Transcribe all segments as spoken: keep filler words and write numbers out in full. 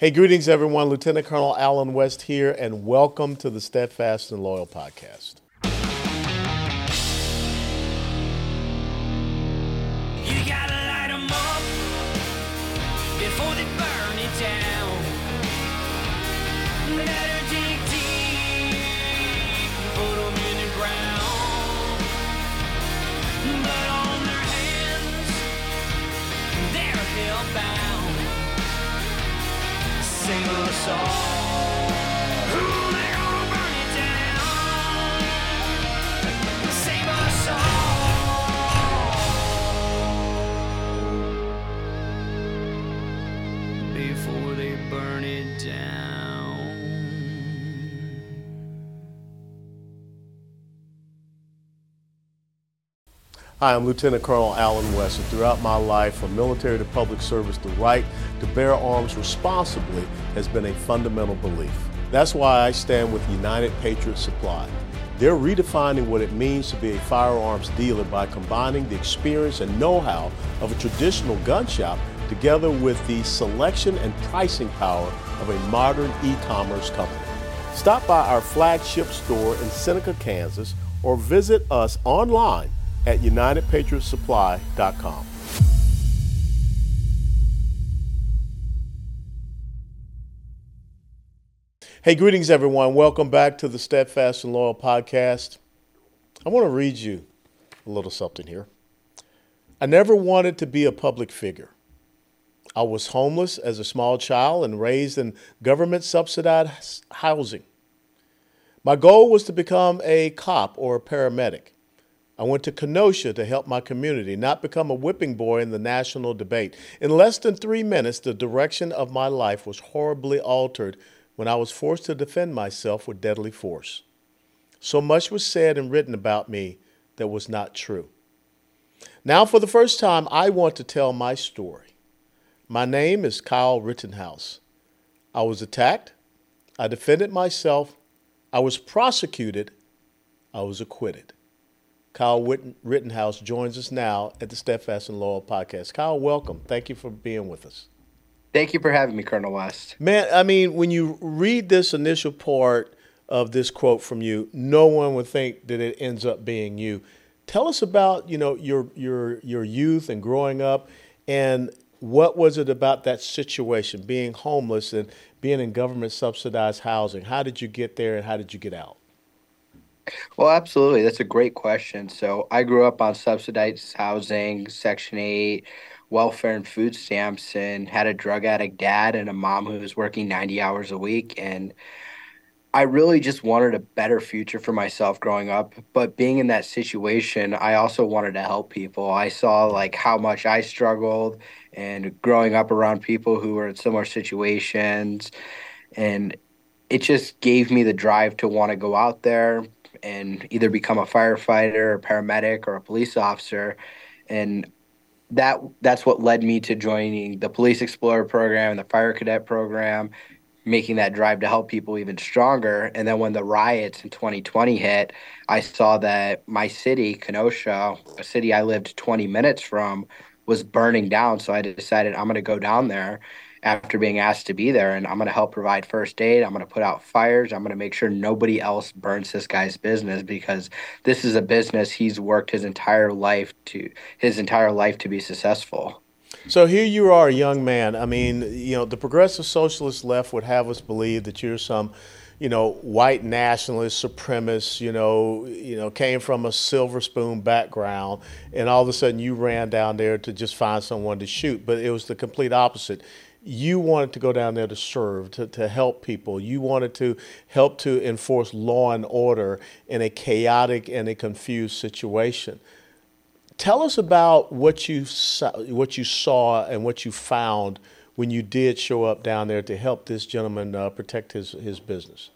Hey, greetings, everyone. Lieutenant Colonel Allen West here, and welcome to the Steadfast and Loyal Podcast. Hi, I'm Lieutenant Colonel Allen West, and throughout my life, from military to public service, the right to bear arms responsibly has been a fundamental belief. That's why I stand with United Patriot Supply. They're redefining what it means to be a firearms dealer by combining the experience and know-how of a traditional gun shop together with the selection and pricing power of a modern e-commerce company. Stop by our flagship store in Seneca, Kansas, or visit us online at United Patriots Supply dot com. Hey, greetings, everyone. Welcome back to the Steadfast and Loyal Podcast. I want to read you a little something here. I never wanted to be a public figure. I was homeless as a small child and raised in government-subsidized housing. My goal was to become a cop or a paramedic. I went to Kenosha to help my community, not become a whipping boy in the national debate. In less than three minutes, the direction of my life was horribly altered when I was forced to defend myself with deadly force. So much was said and written about me that was not true. Now, for the first time, I want to tell my story. My name is Kyle Rittenhouse. I was attacked. I defended myself. I was prosecuted. I was acquitted. Kyle Rittenhouse joins us now at the Steadfast and Loyal Podcast. Kyle, welcome. Thank you for being with us. Thank you for having me, Colonel West. Man, I mean, when you read this initial part of this quote from you, no one would think that it ends up being you. Tell us about, you know, your your your youth and growing up, and what was it about that situation, being homeless and being in government-subsidized housing? How did you get there, and how did you get out? Well, absolutely. That's a great question. So I grew up on subsidized housing, Section eight, welfare and food stamps, and had a drug addict dad and a mom who was working ninety hours a week. And I really just wanted a better future for myself growing up. But being in that situation, I also wanted to help people. I saw like how much I struggled and growing up around people who were in similar situations. And it just gave me the drive to want to go out there and either become a firefighter, a paramedic, or a police officer. And that that's what led me to joining the Police Explorer program and the Fire Cadet program, making that drive to help people even stronger. And then when the riots in twenty twenty hit, I saw that my city, Kenosha, a city I lived twenty minutes from, was burning down. So I decided I'm going to go down there after being asked to be there, and I'm going to help provide first aid. I'm going to put out fires. I'm going to make sure nobody else burns this guy's business, because this is a business he's worked his entire life to his entire life to be successful. So here you are, a young man. I mean, you know, the progressive socialist left would have us believe that you're some, you know, white nationalist, supremacist, you know, you know, came from a silver spoon background, and all of a sudden you ran down there to just find someone to shoot. But it was the complete opposite. You wanted to go down there to serve, to, to help people. You wanted to help to enforce law and order in a chaotic and a confused situation. Tell us about what you what you saw and what you found when you did show up down there to help this gentleman uh, protect his, his business.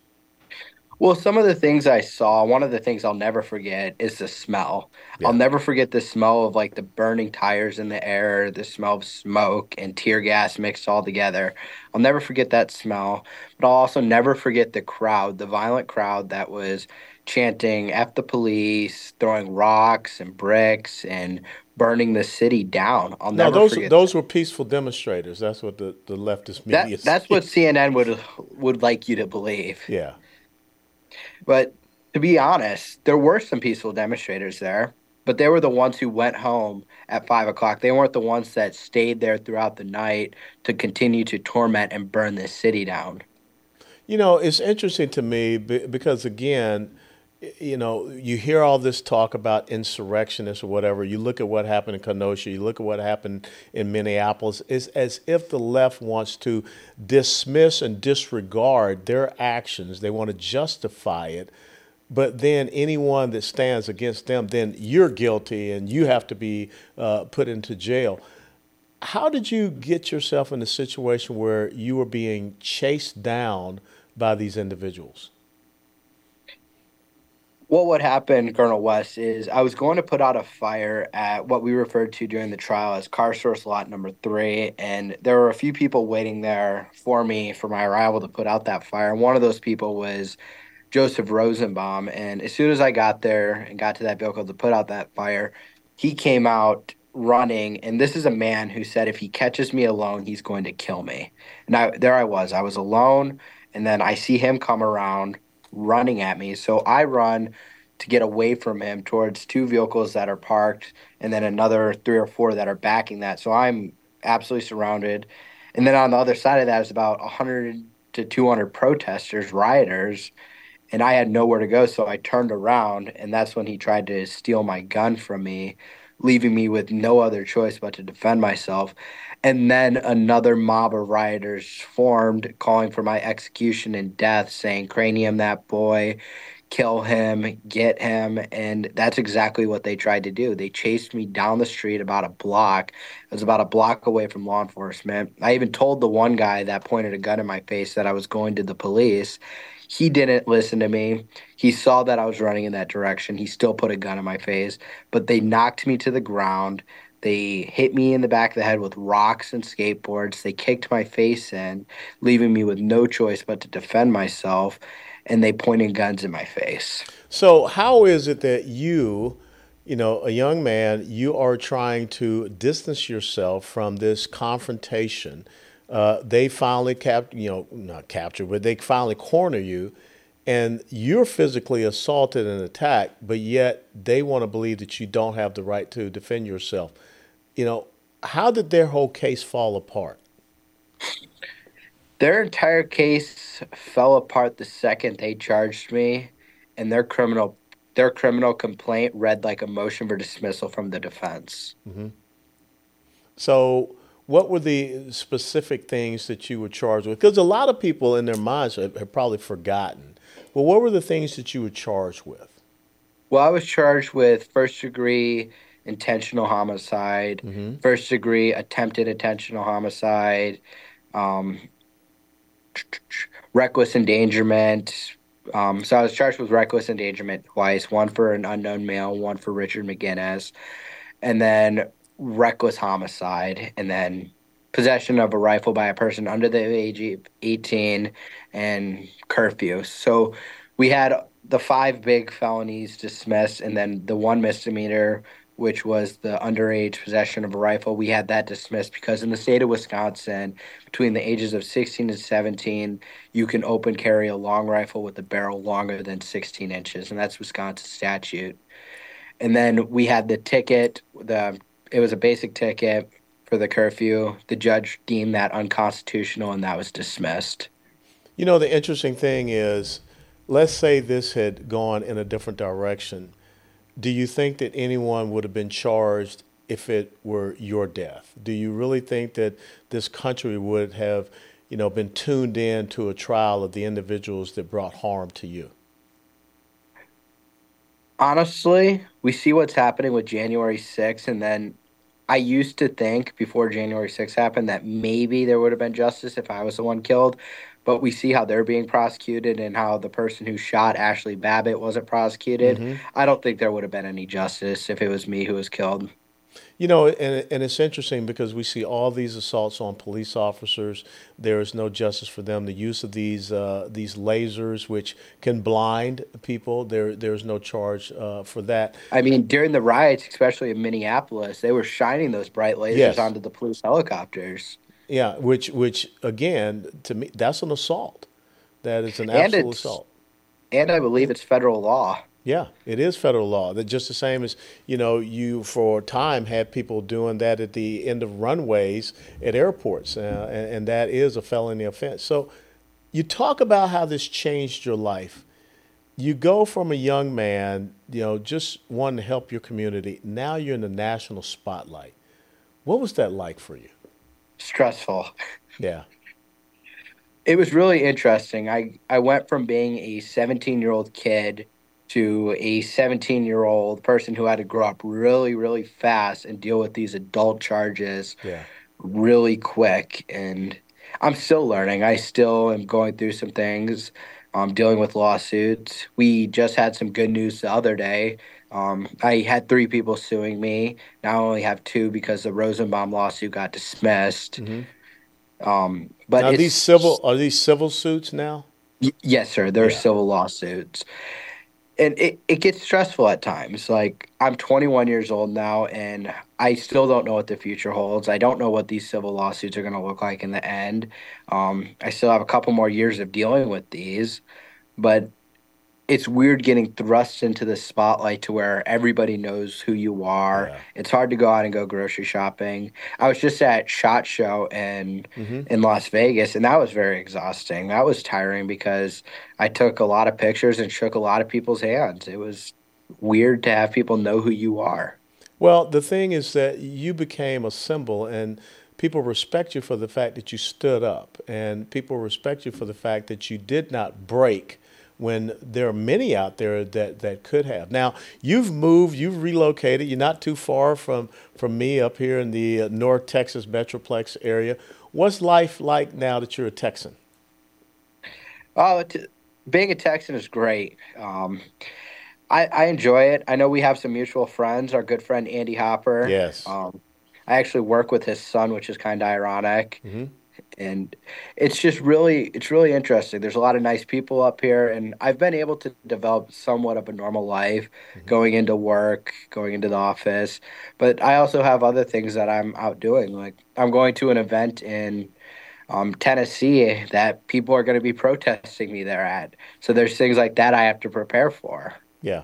Well, some of the things I saw, one of the things I'll never forget is the smell. Yeah. I'll never forget the smell of like the burning tires in the air, the smell of smoke and tear gas mixed all together. I'll never forget that smell, but I'll also never forget the crowd, the violent crowd that was chanting F the police, throwing rocks and bricks and burning the city down. I'll no, never those, forget those that. Were peaceful demonstrators. That's what the, the leftist media that, That's what C N N would would like you to believe. Yeah. But to be honest, there were some peaceful demonstrators there, but they were the ones who went home at five o'clock. They weren't the ones that stayed there throughout the night to continue to torment and burn this city down. You know, it's interesting to me because, again, you know, you hear all this talk about insurrectionists or whatever. You look at what happened in Kenosha. You look at what happened in Minneapolis. It's as if the left wants to dismiss and disregard their actions. They want to justify it. But then anyone that stands against them, then you're guilty and you have to be uh, put into jail. How did you get yourself in a situation where you were being chased down by these individuals? Well, what happened, Colonel West, is I was going to put out a fire at what we referred to during the trial as Car Source Lot Number Three, and there were a few people waiting there for me for my arrival to put out that fire. And one of those people was Joseph Rosenbaum. And as soon as I got there and got to that vehicle to put out that fire, he came out running. And this is a man who said, if he catches me alone, he's going to kill me. And I, there I was. I was alone, and then I see him come around, running at me. So I run to get away from him towards two vehicles that are parked and then another three or four that are backing that. So I'm absolutely surrounded. And then on the other side of that is about one hundred to two hundred protesters, rioters, and I had nowhere to go. So I turned around, and that's when he tried to steal my gun from me, leaving me with no other choice but to defend myself. And then another mob of rioters formed, calling for my execution and death, saying, cranium that boy, kill him, get him. And that's exactly what they tried to do. They chased me down the street about a block. I was about a block away from law enforcement. I even told the one guy that pointed a gun in my face that I was going to the police. He didn't listen to me. He saw that I was running in that direction. He still put a gun in my face, but they knocked me to the ground. They hit me in the back of the head with rocks and skateboards. They kicked my face in, leaving me with no choice but to defend myself, and they pointed guns in my face. So how is it that you, you know, a young man, you are trying to distance yourself from this confrontation? Uh, they finally cap, you know, not capture, but they finally corner you, and you're physically assaulted and attacked. But yet they want to believe that you don't have the right to defend yourself. You know, how did their whole case fall apart? Their entire case fell apart the second they charged me, and their criminal their criminal complaint read like a motion for dismissal from the defense. Mm-hmm. So. What were the specific things that you were charged with? Because a lot of people in their minds have, have probably forgotten. Well, what were the things that you were charged with? Well, I was charged with first-degree intentional homicide, mm-hmm. first-degree attempted intentional homicide, um, reckless endangerment. Um, so I was charged with reckless endangerment twice, one for an unknown male, one for Richard McGinnis, and then reckless homicide, and then possession of a rifle by a person under the age of eighteen, and curfew. So we had the five big felonies dismissed, and then the one misdemeanor, which was the underage possession of a rifle, we had that dismissed because in the state of Wisconsin, between the ages of sixteen and seventeen, you can open carry a long rifle with a barrel longer than sixteen inches, and that's Wisconsin statute. And then we had the ticket, the It was a basic ticket for the curfew. The judge deemed that unconstitutional, and that was dismissed. You know, the interesting thing is, let's say this had gone in a different direction. Do you think that anyone would have been charged if it were your death? Do you really think that this country would have, you know, been tuned in to a trial of the individuals that brought harm to you? Honestly, we see what's happening with January sixth, and then I used to think before January sixth happened that maybe there would have been justice if I was the one killed, but we see how they're being prosecuted and how the person who shot Ashley Babbitt wasn't prosecuted. Mm-hmm. I don't think there would have been any justice if it was me who was killed. You know, and and it's interesting because we see all these assaults on police officers. There is no justice for them. The use of these uh, these lasers, which can blind people, there there's no charge uh, for that. I mean, during the riots, especially in Minneapolis, they were shining those bright lasers yes. onto the police helicopters. Yeah, which which again, to me, that's an assault. That is an and absolute assault. And I believe it's federal law. Yeah, it is federal law. That just the same as, you know, you for a time had people doing that at the end of runways at airports, uh, and, and that is a felony offense. So you talk about how this changed your life. You go from a young man, you know, just wanting to help your community. Now you're in the national spotlight. What was that like for you? Stressful. Yeah. It was really interesting. I, I went from being a seventeen-year-old kid to a seventeen-year-old person who had to grow up really, really fast and deal with these adult charges yeah. really quick. And I'm still learning. I still am going through some things, um, dealing with lawsuits. We just had some good news the other day. Um, I had three people suing me. Now I only have two because the Rosenbaum lawsuit got dismissed. Mm-hmm. Um, but are these civil? Are these civil suits now? Y- yes, sir. They're yeah. civil lawsuits. And it, it gets stressful at times. Like, I'm twenty-one years old now, and I still don't know what the future holds. I don't know what these civil lawsuits are going to look like in the end. Um, I still have a couple more years of dealing with these. But it's weird getting thrust into the spotlight to where everybody knows who you are. Yeah. It's hard to go out and go grocery shopping. I was just at SHOT Show in, mm-hmm. in Las Vegas, and that was very exhausting. That was tiring because I took a lot of pictures and shook a lot of people's hands. It was weird to have people know who you are. Well, the thing is that you became a symbol, and people respect you for the fact that you stood up, and people respect you for the fact that you did not break when there are many out there that, that could have. Now, you've moved, you've relocated. You're not too far from, from me up here in the North Texas Metroplex area. What's life like now that you're a Texan? Oh, t- being a Texan is great. Um, I, I enjoy it. I know we have some mutual friends, our good friend Andy Hopper. Yes. Um, I actually work with his son, which is kind of ironic. Mm-hmm. And it's just really, it's really interesting. There's a lot of nice people up here, and I've been able to develop somewhat of a normal life, mm-hmm. going into work, going into the office. But I also have other things that I'm out doing. Like, I'm going to an event in um, Tennessee that people are going to be protesting me there at. So there's things like that I have to prepare for. Yeah.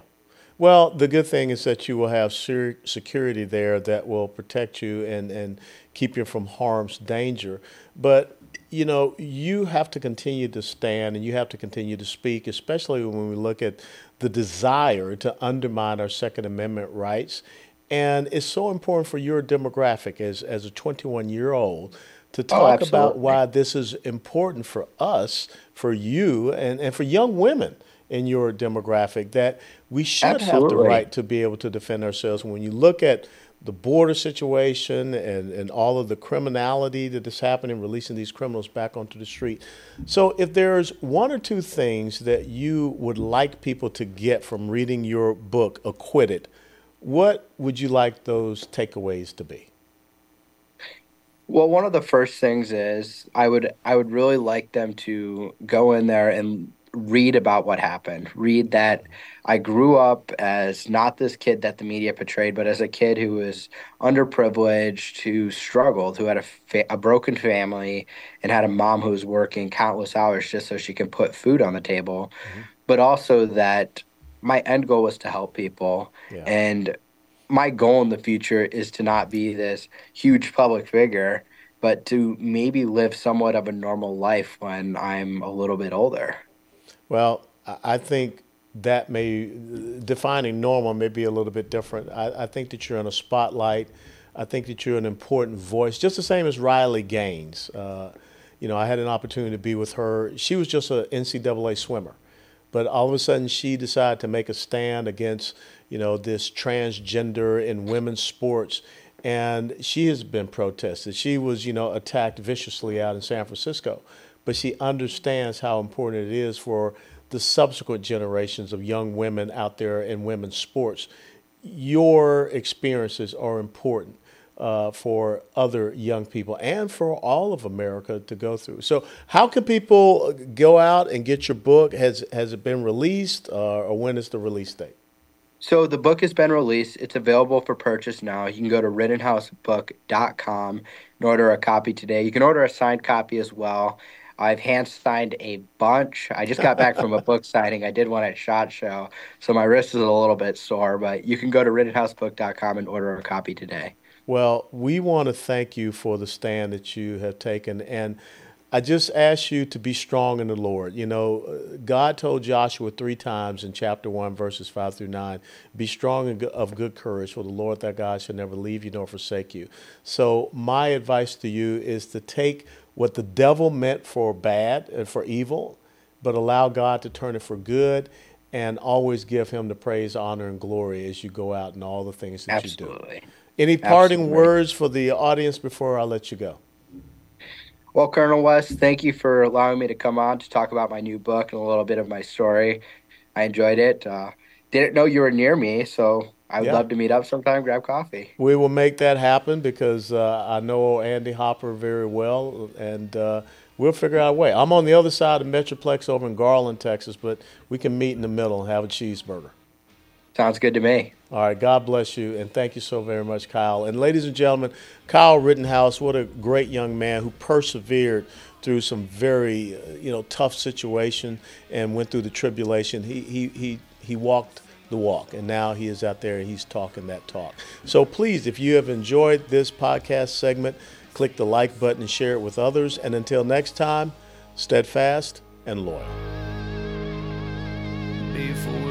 Well, the good thing is that you will have ser- security there that will protect you and, and keep you from harm's danger. But, you know, you have to continue to stand and you have to continue to speak, especially when we look at the desire to undermine our Second Amendment rights. And it's so important for your demographic as, as a twenty-one-year-old to talk oh, about why this is important for us, for you, and, and for young women in your demographic, that we should Absolutely. have the right to be able to defend ourselves. When you look at the border situation and, and all of the criminality that is happening, releasing these criminals back onto the street. So if there's one or two things that you would like people to get from reading your book, Acquitted, what would you like those takeaways to be? Well, one of the first things is I would I would really like them to go in there and read about what happened. Read that I grew up as not this kid that the media portrayed, but as a kid who was underprivileged, who struggled, who had a, fa- a broken family, and had a mom who was working countless hours just so she could put food on the table. Mm-hmm. But also that my end goal was to help people. Yeah. And my goal in the future is to not be this huge public figure, but to maybe live somewhat of a normal life when I'm a little bit older. Well, I think that may, defining normal may be a little bit different. I, I think that you're in a spotlight. I think that you're an important voice, just the same as Riley Gaines. Uh, you know, I had an opportunity to be with her. She was just an N C double A swimmer, but all of a sudden she decided to make a stand against, you know, this transgender in women's sports. And she has been protested. She was, you know, attacked viciously out in San Francisco. But she understands how important it is for the subsequent generations of young women out there in women's sports. Your experiences are important. uh, for other young people and for all of America to go through. So how can people go out and get your book? Has has it been released, uh, or when is the release date? So the book has been released. It's available for purchase now. You can go to Rittenhouse Book dot com and order a copy today. You can order a signed copy as well. I've hand-signed a bunch. I just got back from a book signing. I did one at SHOT Show, so my wrist is a little bit sore, but you can go to Rittenhouse Book dot com and order a copy today. Well, we want to thank you for the stand that you have taken, and I just ask you to be strong in the Lord. You know, God told Joshua three times in chapter one, verses five through nine, be strong and of good courage, for the Lord thy God shall never leave you nor forsake you. So my advice to you is to take what the devil meant for bad and for evil, but allow God to turn it for good, and always give him the praise, honor, and glory as you go out in all the things that Absolutely. you do. Any parting Absolutely. words for the audience before I let you go? Well, Colonel West, thank you for allowing me to come on to talk about my new book and a little bit of my story. I enjoyed it. Uh, didn't know you were near me, so I would yeah. love to meet up sometime, grab coffee. We will make that happen, because uh, I know Andy Hopper very well, and uh, we'll figure out a way. I'm on the other side of Metroplex over in Garland, Texas, but we can meet in the middle and have a cheeseburger. Sounds good to me. All right. God bless you. And thank you so very much, Kyle. And ladies and gentlemen, Kyle Rittenhouse, what a great young man who persevered through some very, you know, tough situation and went through the tribulation. He, he, he, he walked the walk, and now he is out there and he's talking that talk. So please, if you have enjoyed this podcast segment, click the like button and share it with others. And until next time, steadfast and loyal. Before